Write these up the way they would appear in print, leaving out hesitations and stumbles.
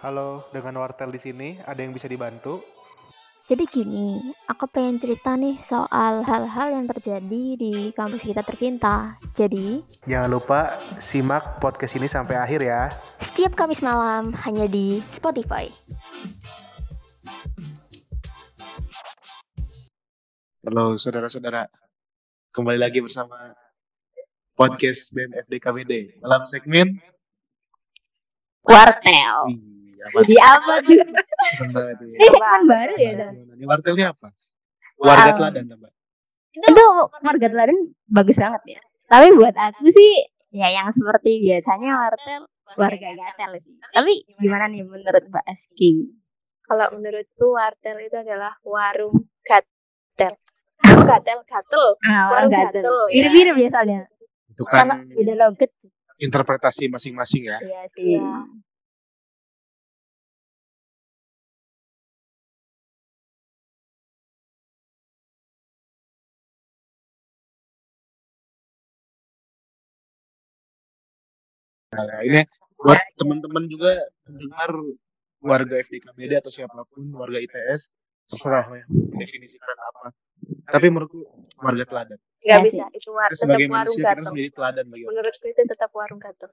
Halo, dengan Wartel di sini, ada yang bisa dibantu? Jadi gini, aku pengen cerita nih soal hal-hal yang terjadi di kampus kita tercinta. Jadi, jangan lupa simak podcast ini sampai akhir ya. Setiap Kamis malam, hanya di Spotify. Halo saudara-saudara, kembali lagi bersama podcast BMFDKBD dalam segmen Wartel. Jadi apa sih? Ini segmen baru ya, Dan? Ini Wartel ini apa? Warga Teladan, Mbak. Itu Warga Teladan bagus banget ya. Tapi buat aku sih, ya yang seperti biasanya Wartel, Warga Gatel sih. Tapi gimana nih menurut Mbak Aski? Kalau menurutku Wartel itu adalah warung gatel. Gatel. Warung gatel. Mirip-mirip ya soalnya. Itu kan beda logat. Interpretasi masing-masing ya. Iya sih. Ya. Nah, ini buat teman-teman juga pendengar warga FDKBD atau siapapun warga ITS terserah ya definisikan apa. Tapi menurutku warga teladan. Gak bisa itu sebagai tetap manusia warung kita menjadi teladan bagi. Menurutku itu tetap warung gatel.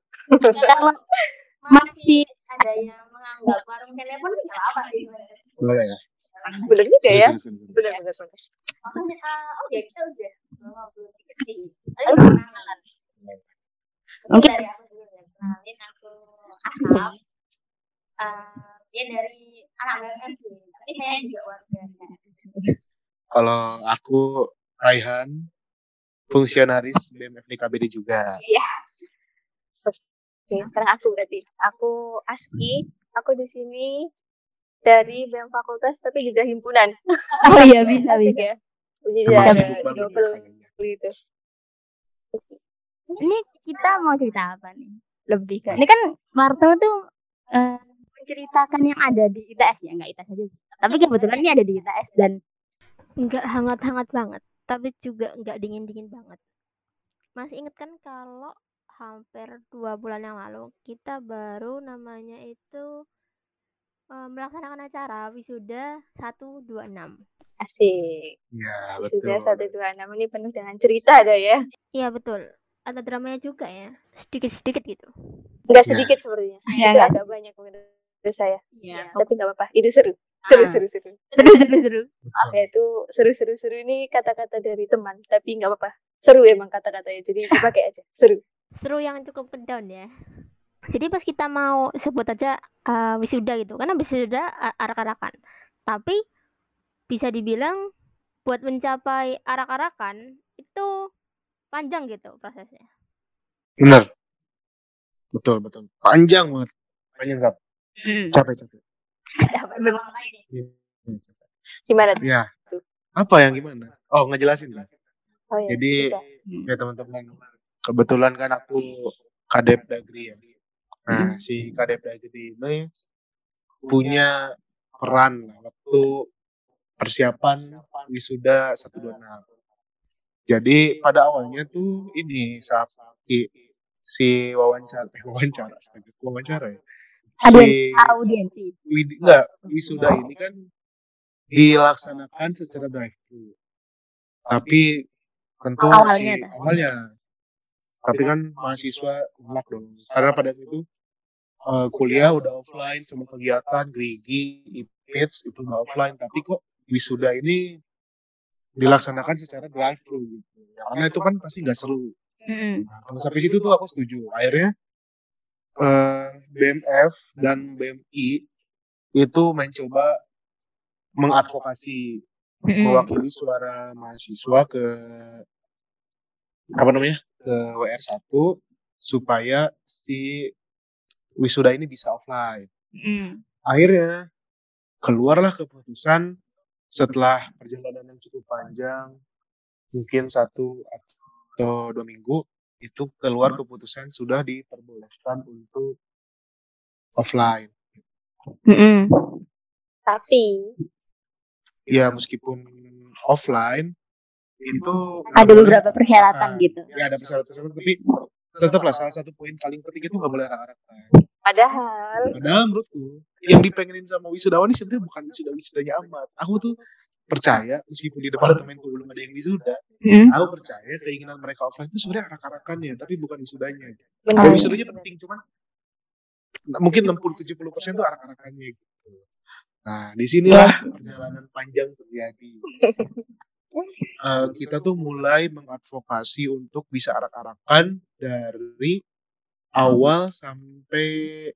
Masih ada yang menganggap warung gatel pun nggak apa sih. Boleh ya. Bener juga ya. Bener. Makanya kita udah ngobrol sih. Ayo kenalan. Mungkin kenalin aku Asap, dia dari anak BMS sih, tapi saya juga warga. Kalau aku Raihan, fungsionaris BMFDKBD juga. Iya. Oke, sekarang aku berarti. Aku Aski, aku di sini dari BM Fakultas tapi juga himpunan. Oh iya bisa. Uji jadi double gitu. Ini kita mau cerita apa nih? Lebih ke ini kan Wartel tuh menceritakan yang ada di ITS ya, enggak ITS aja. Tapi kebetulan ini ada di ITS dan enggak hangat-hangat banget, tapi juga enggak dingin-dingin banget. Masih inget kan kalau hampir 2 bulan yang lalu kita baru namanya itu melaksanakan acara wisuda 126. Asik. Ya, betul. Wisuda 126 ini penuh dengan cerita ada ya. Iya, betul. Ada dramanya juga ya, sedikit-sedikit gitu. Enggak sedikit sepertinya. Ya, itu agak banyak menurut saya. Ya. Tapi enggak apa-apa, itu seru. Seru. Ya, itu seru ini kata-kata dari teman, tapi enggak apa-apa. Seru emang kata-katanya, jadi dipakai aja. Seru. Seru yang cukup ngedown ya. Jadi pas kita mau sebut aja wisuda gitu, karena wisuda arak-arakan. Tapi bisa dibilang buat mencapai arak-arakan itu panjang gitu prosesnya. Benar. Betul. Panjang banget. Panjang banget. Capek. Memang lain. Gimana tuh? Ya. Apa yang gimana? Oh, ngejelasin lah. Oh, ya. Jadi ya teman-teman, kebetulan kan aku Kadep Dagri ya. Nah, si Kadep Dagri ini punya peran waktu persiapan wisuda 126. Jadi pada awalnya tuh ini si wawancara ya. Si audiensi. Wisuda ini kan dilaksanakan secara drive thru. Tapi tentu awalnya. Tapi kan mahasiswa nolak dong. Karena pada saat itu kuliah udah offline, semua kegiatan Grigi, IPS itu udah offline. Tapi kok wisuda ini dilaksanakan secara drive thru gitu. Karena itu kan pasti nggak seru. Nah, sampai situ tuh aku setuju. Akhirnya BMF dan BMI itu mencoba mengadvokasi mewakili suara mahasiswa ke ke WR1 supaya si wisuda ini bisa offline. Akhirnya keluarlah keputusan setelah perjalanan yang cukup panjang, mungkin 1 atau 2 minggu, itu keluar keputusan sudah diperbolehkan untuk offline. Tapi, ya meskipun offline, itu ada beberapa persyaratan gitu. Ya ada persyaratan, tapi tetaplah salah satu poin paling penting itu nggak boleh arak-arakan. Padahal menurutku yang dipengenin sama wisudawan ini sebenarnya bukan wisuda-wisudanya amat. Aku tuh percaya, meskipun di departemenku belum ada yang wisuda, aku percaya keinginan mereka offline itu sebenarnya arak-arakannya, tapi bukan wisudanya. Kalau wisudanya penting, cuman mungkin 60-70% itu arak-arakannya gitu. Nah, disinilah perjalanan panjang terjadi. Kita tuh mulai mengadvokasi untuk bisa arak-arakan dari awal sampai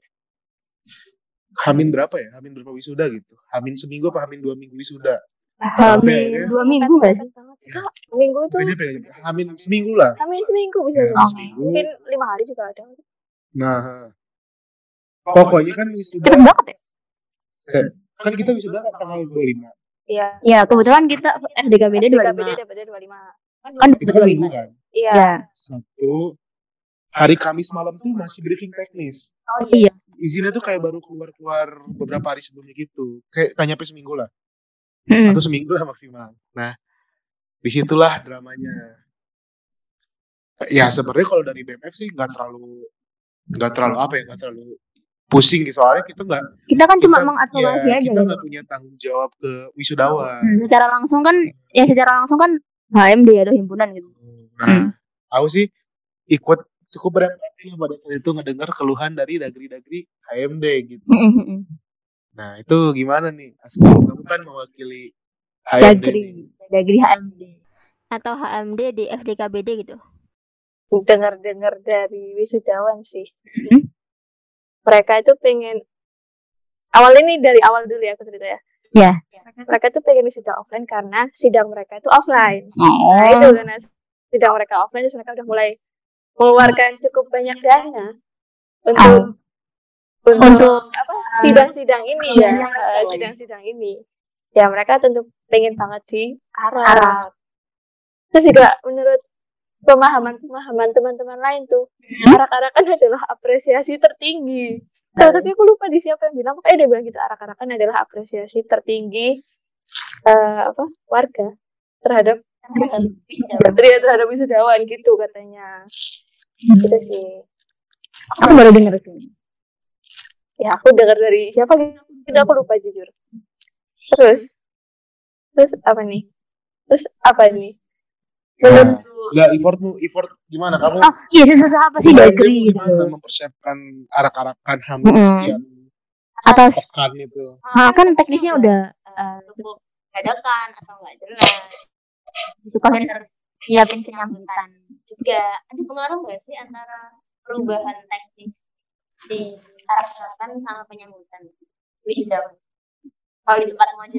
Hamin berapa wisuda gitu. Hamin seminggu apa Hamin 2 minggu wisuda? Hamin 2 minggu nggak sih? Ya. Minggu itu. Hamin seminggu lah. Hamin seminggu bisa. Ya, mungkin 5 hari juga ada. Nah, pokoknya kan wisuda. Cepet banget ya? Kan kita wisuda tanggal 25. Iya. Iya, kebetulan kita FDKBD 25. Kan itu kan minggu kan? Iya. Satu. Hari Kamis malam tuh masih briefing teknis. Oh iya. Izinnya tuh kayak baru keluar beberapa hari sebelumnya gitu. Kayak nyampe seminggu lah. Atau seminggu lah maksimal. Nah, disitulah dramanya. Ya sebenarnya kalau dari BMF sih nggak terlalu pusing gitu, soalnya kita kan cuma mengadvokasi aja. Kita nggak punya tanggung jawab ke wisudawan. Secara langsung kan HMD atau himpunan gitu. Nah, aku sih ikut cukup berempati pada saat itu ngedengar keluhan dari dagri-dagri HMD gitu. Nah itu gimana nih? Asma, kamu kan mewakili HMD. Dagri HMD atau HMD di FDKBD gitu. Dengar-dengar dari wisudawan sih. Mereka itu pengen dari awal dulu ya aku cerita ya. Iya. Mereka itu pengen wisuda offline karena sidang mereka itu offline. Nah itu karena sidang mereka offline, terus mereka udah mulai mengeluarkan cukup banyak dana untuk sidang-sidang ini ya mereka tentu pengen banget di Arab. Terus juga menurut pemahaman teman-teman lain tuh arak-arakan adalah apresiasi tertinggi. Tapi aku lupa di siapa yang bilang, dia bilang gitu, arak-arakan adalah apresiasi tertinggi warga terhadap wisudawan gitu katanya. Gitu sih. Aku baru dengar sih. Ya aku dengar dari siapa gitu. Aku lupa jujur. Terus apa nih? Enggak effort gimana kamu? Oh, iya susah apa sih dagri gitu. Gimana mempersiapkan arak-arakan hampir sekian atas pekan itu. Kan teknisnya udah dadakan atau enggak jelas. Disukain harus nyiapin penyambutan juga. Ada pengaruh nggak sih antara perubahan teknis di arak-arakan sama penyambutan wisudawan? Kalau di tempat aja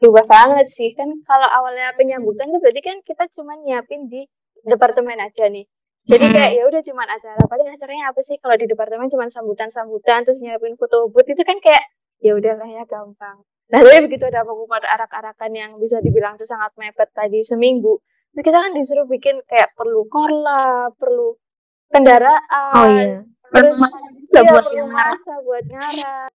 berubah banget sih kan. Kalau awalnya penyambutan itu berarti kan kita cuma nyiapin di departemen aja nih. Jadi kayak ya udah cuma acara. Paling acaranya apa sih kalau di departemen cuma sambutan-sambutan terus nyiapin foto booth itu kan kayak ya udahlah ya gampang. Nah, tapi begitu ada pengumuman arak-arakan yang bisa dibilang itu sangat mepet tadi seminggu, terus kita kan disuruh bikin kayak perlu korlap, perlu kendaraan, perlu masa buat ngarang.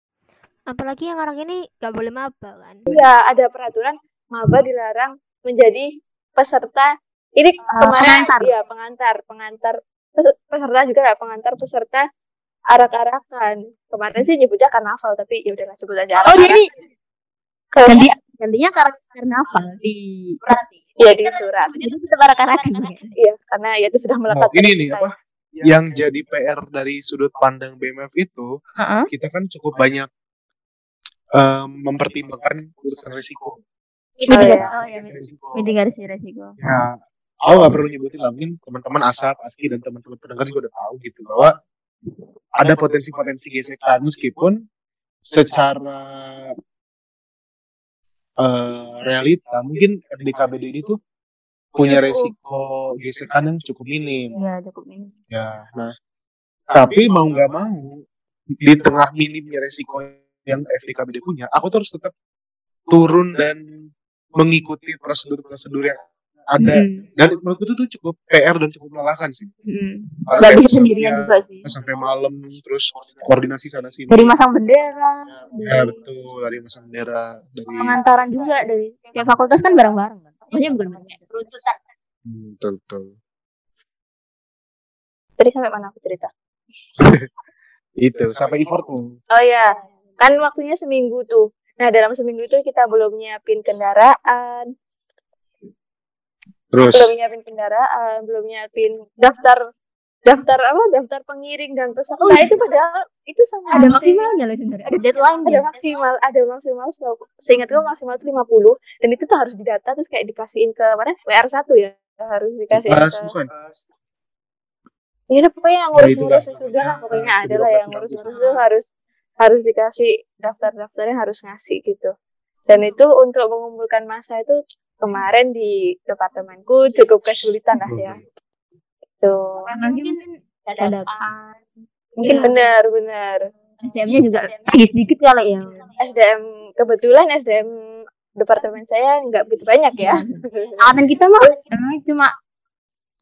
Apalagi yang ngarang ini nggak boleh maba kan? Iya, ada peraturan maba dilarang menjadi peserta. Ini kemarin dia pengantar peserta juga nggak pengantar peserta arak-arakan. Kemarin sih nyebutnya karnaval tapi ya udahlah sebut aja. Oh jadi gantinya karnaval di surat. Iya di surat. Itu arak-arakan. Iya, karena ya itu sudah melekat. Ini nih apa? Yang jadi PR dari sudut pandang BMF itu, kita kan cukup banyak mempertimbangkan urusan risiko. Mitigasi risiko. Ya, aku nggak perlu nyebutin lah, mungkin teman-teman Asap, Aski dan teman-teman pendengar juga udah tahu gitu bahwa ada potensi-potensi gesekan meskipun secara realita mungkin FDKBD ini tuh punya resiko gesekan yang cukup minim. Iya, cukup minim. Ya, nah, tapi mau nggak mau di tengah minimnya resiko yang FDKBD punya, aku terus tetap turun dan mengikuti prosedur-prosedur yang ada. Dan menurutku itu tuh cukup PR dan cukup melelahkan sih. Gak bisa sendirian juga sih. Sampai malam terus koordinasi sana sini. Dari masang bendera. Ya betul, dari masang bendera. Dari pengantaran juga dari setiap fakultas kan bareng-bareng kan. Maksudnya bukan runtutan. Betul. Tadi sampai mana aku cerita? Itu sampai effortmu. Oh iya. Kan waktunya seminggu tuh. Nah, dalam seminggu itu kita belum nyiapin kendaraan. Terus? Belum nyiapin kendaraan, belum nyiapin daftar pengiring dan peserta. Nah, itu padahal itu sama ada maksimalnya loh sebenarnya. Ada deadline. Ada maksimal. Seingatku maksimal itu 50 dan itu tuh harus didata terus kayak dikasihin ke mana? WR1 ya. Harus dikasihin ke. Bukan. Ini pokoknya yang ngurus-ngurus sudah pokoknya adalah yang ngurus-ngurus itu harus dikasih daftar-daftarnya harus ngasih gitu. Dan itu untuk mengumpulkan massa itu kemarin di departemenku cukup kesulitan lah ya. Tuh. Gitu. Mungkin benar. SDM-nya juga sedikit kali ya. SDM kebetulan SDM departemen saya nggak begitu banyak ya. Angkatan kita mah cuma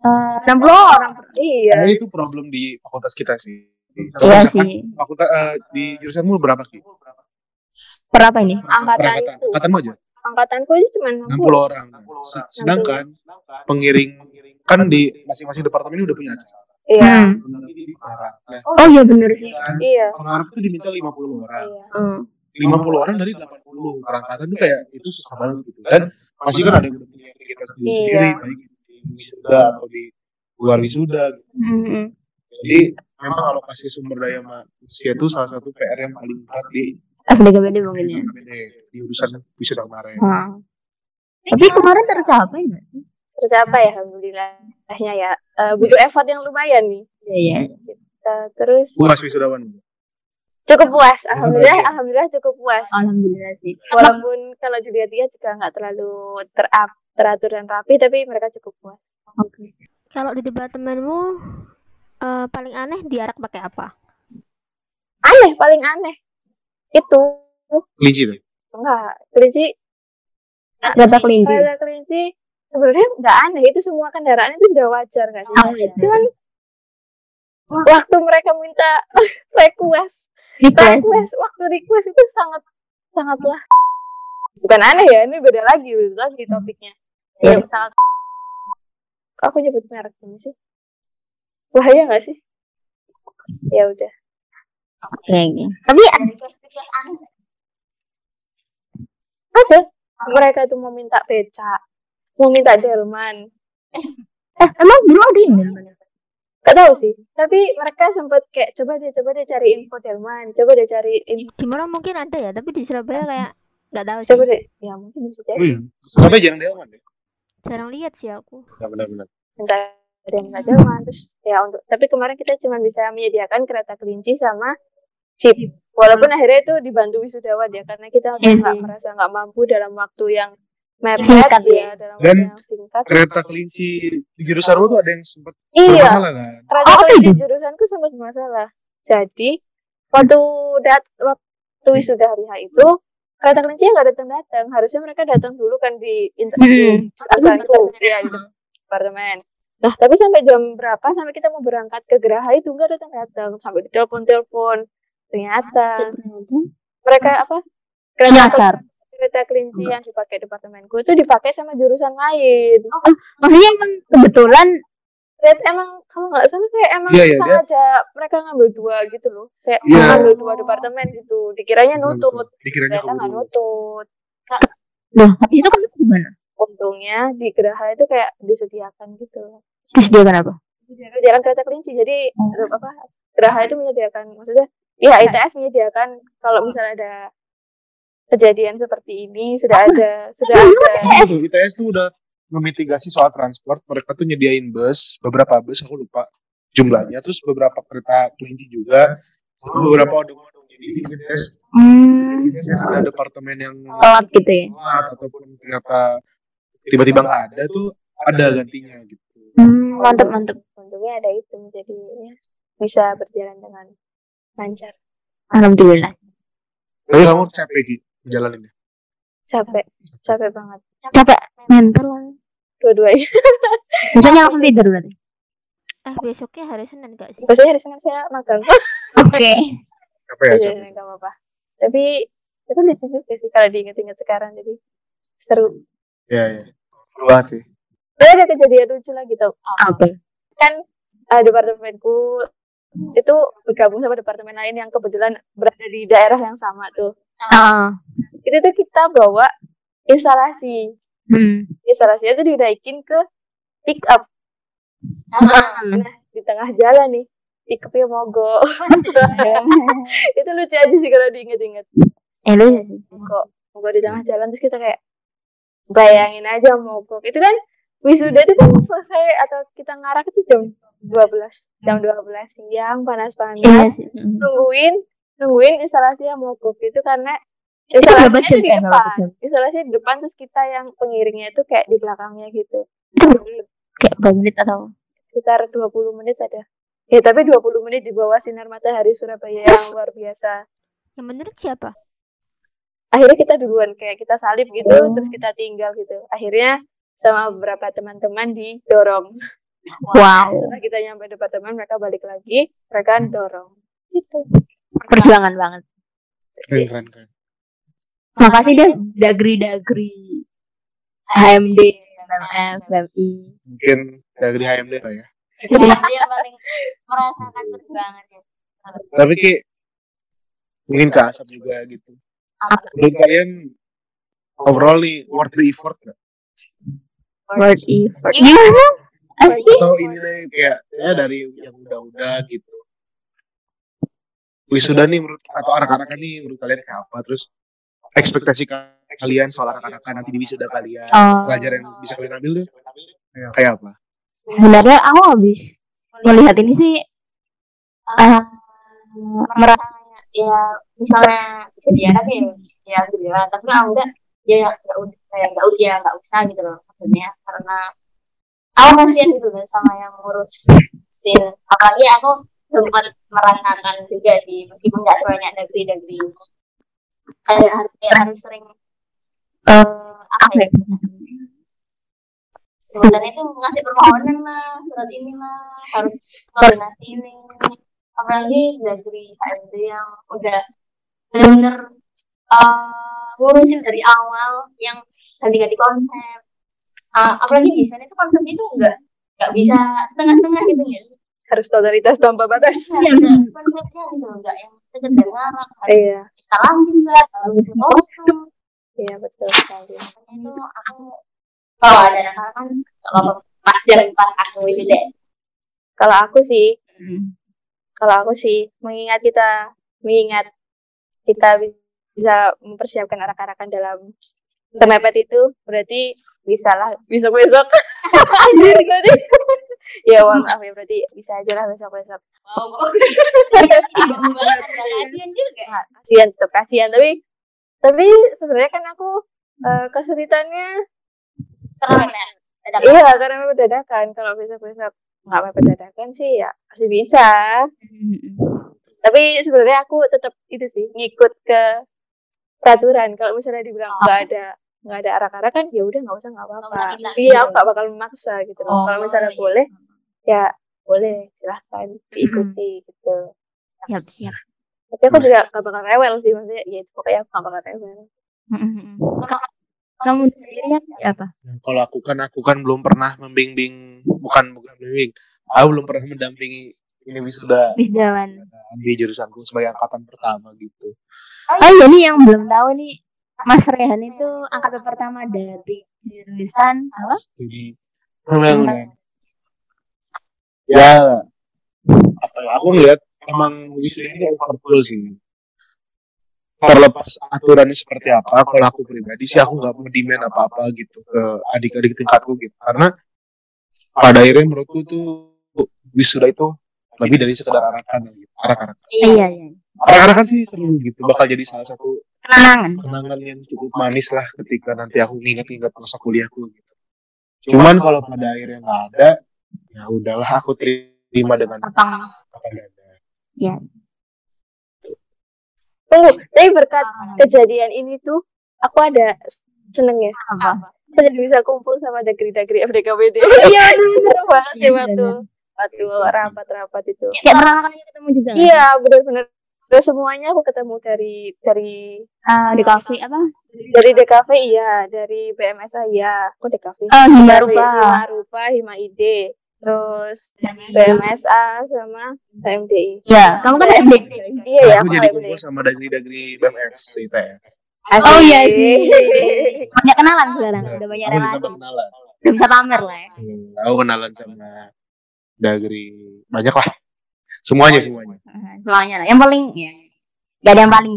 60 orang. Iya. Itu problem di fakultas kita sih. Iya sih. Fakultas di jurusanmu berapa sih? Berapa ini? Angkatanmu aja. Angkatanku itu cuma 60 orang. Sedangkan pengiring kan di masing-masing departemen ini udah punya aja. Iya. Oh iya benar sih. Iya. Pengarah itu diminta 50 orang. Iya. 50 orang dari 80 perangkatan itu kayak itu susah banget gitu. Dan masih kan ada yang udah punya aktivitas sendiri baik di wisuda atau di luar wisuda gitu. Jadi memang alokasi sumber daya manusia itu salah satu PR yang paling berat di FDKBD mungkin ya. Di urusan wisuda kemarin. Tapi kemarin tercapai nggak sih? Tercapai ya, alhamdulillahnya ya. Butuh effort yang lumayan nih. Iya. Terus. Puas wisudawan. Cukup puas, alhamdulillah cukup puas. Alhamdulillah sih. Walaupun kalau dilihat-lihat juga nggak terlalu teratur dan rapi, tapi mereka cukup puas. Oke. Kalau di departemenmu paling aneh diarak pakai apa? Aneh, paling aneh itu kelinci tuh? Enggak, kelinci. Enggak kelinci. Kalau kelinci sebenarnya enggak aneh, itu semua kendaraan itu sudah wajar kan? Cuman waktu mereka minta request waktu request itu sangatlah bukan aneh ya, ini beda lagi topiknya. Ya sangat. Kok aku nyebut merek ini sih? Bahaya nggak sih? Ya udah. Oke. Tapi ada mereka tuh mau minta becak, mau minta delman. Emang dulu ada yang delman? Gak tahu sih. Tapi mereka sempat kayak coba deh cari info delman, coba deh cari info. Gimana mungkin ada ya? Tapi di Surabaya kayak nggak tahu sih. Coba deh. Ya mungkin bisa jadi. Surabaya jarang delman deh. Jarang lihat sih aku. Benar. Ada yang nggak jaman, terus ya untuk tapi kemarin kita cuma bisa menyediakan kereta kelinci sama jeep, walaupun akhirnya itu dibantu wisudawan ya karena kita nggak merasa nggak mampu dalam waktu yang mepet ya dalam waktu yang singkat. Kereta kelinci di jurusanmu tuh ada yang sempat bermasalah kan? Kereta kelinci di jurusanku sempat bermasalah. Jadi waktu wisuda hari H itu kereta kelinci nggak datang, harusnya mereka datang dulu kan di interview asalku ya di departemen. Nah, tapi sampai jam berapa sampai kita mau berangkat ke Geraha itu enggak datang-datang, sampai ditelepon-telepon. Ternyata mereka kereta kelinci yang dipakai departemenku itu dipakai sama jurusan lain. Maksudnya emang kebetulan emang kalau enggak salah kayak emang sengaja mereka ngambil dua gitu loh. Kayak ngambil dua departemen gitu. Dikiranya nutut. Dikiranya enggak nutut. Nah, tapi itu kan gimana? Untungnya di Geraha itu kayak disediakan gitu. Disediakan apa? Disediakan kereta kelinci. Jadi Geraha itu menyediakan, maksudnya ya ITS menyediakan kalau misalnya ada kejadian seperti ini sudah ada. ITS tuh udah memitigasi soal transport. Mereka tuh nyediain bus, beberapa bus aku lupa jumlahnya, terus beberapa kereta kelinci juga, beberapa odong-odong jadi ITS. Ada departemen yang telat gitu ya. Ataupun kenapa tiba-tiba nggak ada tuh ada gantinya gitu. Mantep. Untungnya ada itu jadi bisa berjalan dengan lancar. Alhamdulillah. Tapi kamu capek gitu menjalaninya? Capek banget. Capek mental lah. Dua-duanya. Biasanya aku tidur berarti. Besoknya hari Senin gak sih? Besoknya hari Senin saya magang. Oke. Capek ya? Iya nggak apa-apa. Tapi itu lucu juga sih kalau diingat-ingat sekarang jadi seru. Iya. Seru banget sih. Ada kejadian lucu lagi tau. Apa? Kan departemenku itu bergabung sama departemen lain yang kebetulan berada di daerah yang sama tuh. Itu tuh kita bawa instalasi. Instalasinya tuh dinaikin ke pick up. Nah, di tengah jalan nih pick upnya mogok. Itu lucu aja sih kalau diinget-inget. Mogok di tengah jalan, terus kita kayak bayangin aja mogok. Itu kan wisuda itu kan selesai atau kita ngarak itu jam 12 siang, panas-panas. Nungguin instalasi yang mogok itu karena instalasinya di depan. Instalasinya di depan, terus kita yang pengiringnya itu kayak di belakangnya gitu. Kayak berapa menit atau? Sekitar 20 menit ada. Ya tapi 20 menit di bawah sinar matahari Surabaya yang luar biasa. Yang menurut siapa? Akhirnya kita duluan, kayak kita salib gitu, terus kita tinggal gitu. Akhirnya sama beberapa teman-teman didorong. Wow. Setelah kita nyampe departemen, mereka balik lagi, mereka dorong. Gitu. Perjuangan banget. Keren. Makasih deh dagri-dagri HMD, BMF, BMI. Mungkin dagri HMD lah ya. HMD yang paling merasakan perjuangan ya. Tapi Ki, mungkin ke Asap juga gitu. Menurut kalian overall nih worth the effort nggak? Worth effort. Atau ini nih kayaknya dari yang udah-udah gitu. Wisuda nih menurut atau anak-anak nih menurut kalian kayak apa? Terus ekspektasi kalian soal anak-anak nanti di wisuda kalian, pelajaran yang bisa kalian ambil tuh kayak apa? Sebenarnya aku habis melihat ini sih merasa ya misalnya sejarah kayak ya sejarah, tapi aku enggak ya enggak usah gitu loh maksudnya, karena aku kasihan gitu loh sama yang ngurusin, apalagi aku sempat merasakan juga sih meskipun enggak banyak negeri-negeri kayak harus sering sebenarnya itu ngasih permohonan lah surat ini lah, harus koordinasi ini, apalagi negeri HMD yang udah benar-benar ngurusin dari awal, yang ganti-ganti konsep, apalagi desain itu konsepnya itu nggak bisa setengah-setengah gitu ya, harus totalitas tanpa batas. Iya, konsepnya gitu nggak yang sekedar ngarak, harus instalasi lah, harus kostum. Iya betul sekali. Makanya itu aku kalau ada anak-anak kan pasti lebih parah aku itu deh. Kalau aku sih mengingat kita bisa mempersiapkan arak-arakan dalam termepet itu, berarti bisalah besok-besok. Berarti ya maaf ya, berarti bisa aja lah besok-besok. Wow. Kasihan, tapi sebenarnya kan aku kesulitannya karena memang dadakan. Kalau besok-besok nggak mepet dadakan sih ya masih bisa. Tapi sebenarnya aku tetap itu sih ngikut ke peraturan. Kalau misalnya dibilang nggak ada arak-arakan, ya udah nggak apa-apa. Iya, aku nggak bakal memaksa gitu. Kalau misalnya boleh, ya boleh, silahkan diikuti gitu. Siap. Tapi aku juga nggak bakal rewel sih, maksudnya ya pokoknya aku nggak bakal rewel. Kamu sendiri apa? Kalau aku kan belum pernah membimbing, bukan membimbing. Aku belum pernah mendampingi ini wisuda di jurusanku sebagai angkatan pertama gitu. Oh iya nih, yang belum tahu nih, Mas Rehan itu angkatan pertama dari jurusan apa? Studi pembangunan. Ya, aku ngeliat emang wisuda ini powerful sih. Terlepas aturannya seperti apa, kalau aku pribadi sih aku nggak mau demand apa-apa gitu ke adik-adik tingkatku gitu, karena pada akhirnya menurutku tuh wisuda itu lebih dari sekedar arakan gitu. Iya. Arakan sih seru gitu, bakal jadi salah satu kenangan yang cukup manis lah ketika nanti aku nginget-nginget masa kuliahku gitu. Cuman kalau pada akhirnya nggak ada, ya udahlah aku terima dengan apa adanya. Iya. Tapi berkat kejadian ini tuh aku ada senengnya. Apa? Jadi bisa kumpul sama dagri-dagri FDKBD. Iya, seru banget sih waktu rapat-rapat itu. Kayak pertama kali ketemu juga. Iya, benar-benar. Terus semuanya aku ketemu dari DKV apa? Dari DKV iya, dari BMSA iya, aku DKV. Hima Rupa, Hima Ide. terus BMSA sama HMDI. Ya, kamu kan HMDI. Iya ya, aku jadi kumpul sama dagri-dagri BMS ITS. Oh iya sih. Banyak kenalan sekarang, udah banyak relasi. Udah bisa pamer lah ya. Aku kenalan sama dagri banyak lah. Semuanya lah. Yang paling ya. Gak ada yang paling.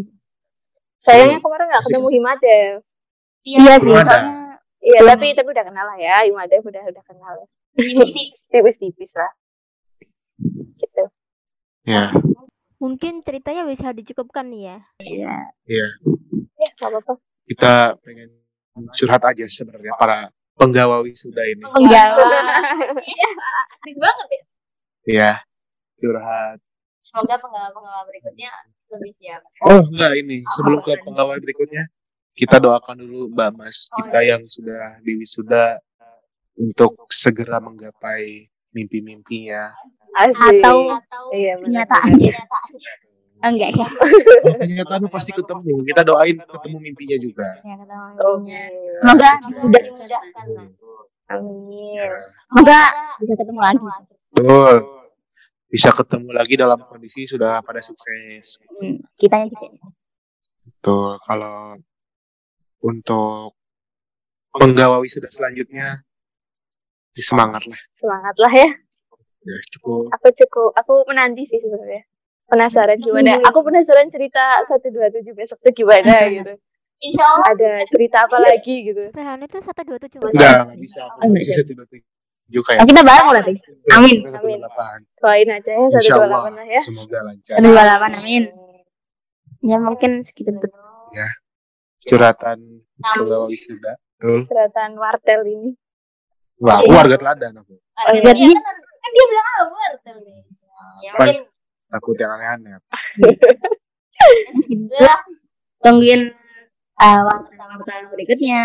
Sayangnya kemarin gak ketemu Hima Ide. Iya sih, karena iya tapi udah kenal lah ya, Hima Ide udah kenal. Tipis-tipis lah. Gitu. Ya. Mungkin ceritanya bisa dicukupkan nih ya. Iya. Ya, enggak apa-apa. Kita pengen curhat aja sebenarnya para penggawa wisuda ini. Iya, asik banget ya. Iya. Curhat. Semoga penggawa-penggawa berikutnya lebih siap. Oh, enggak ini. Sebelum ke penggawa berikutnya, kita doakan dulu Mbak Mas kita yang sudah di wisuda untuk segera menggapai mimpi-mimpinya. Asik. Atau iya, kenyataan. Enggak ya. Kenyataan pasti ketemu. Kita doain ketemu mimpinya juga. Ya, semoga udah dimudahkan. Amin. Semoga bisa ketemu lagi. Betul. Bisa ketemu lagi dalam kondisi sudah pada sukses. Kitanya juga. Betul. Kalau untuk penggawa wisuda selanjutnya semangat lah ya. Ya cukup. Aku menanti sih sebenarnya. Penasaran gimana? Aku penasaran cerita 127 besok itu gimana gitu. Insyaallah ada cerita apa lagi gitu. Rehan itu 127. Enggak bisa. Aku bisa 127 kayak. Kita bareng nanti. Amin. Doain aja ya 128 lah ya. Semoga lancar. 128 amin. Ya mungkin segitu dulu. Ya. Curhatan kalau wisuda. Betul. Curhatan wartel ini. Wah, warga teladan aku. Kan dia bilang wartel nih. Ya mungkin takut yang aneh-aneh. Itulah. Tungguin wartel berikutnya.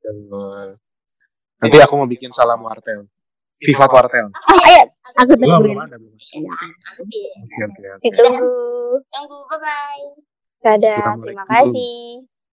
Betul. Nanti aku mau bikin salam wartel. Vivat wartel. Ayo, aku tungguin. Ya, nanti. Ditunggu. Bye-bye. Dadah, terima kasih.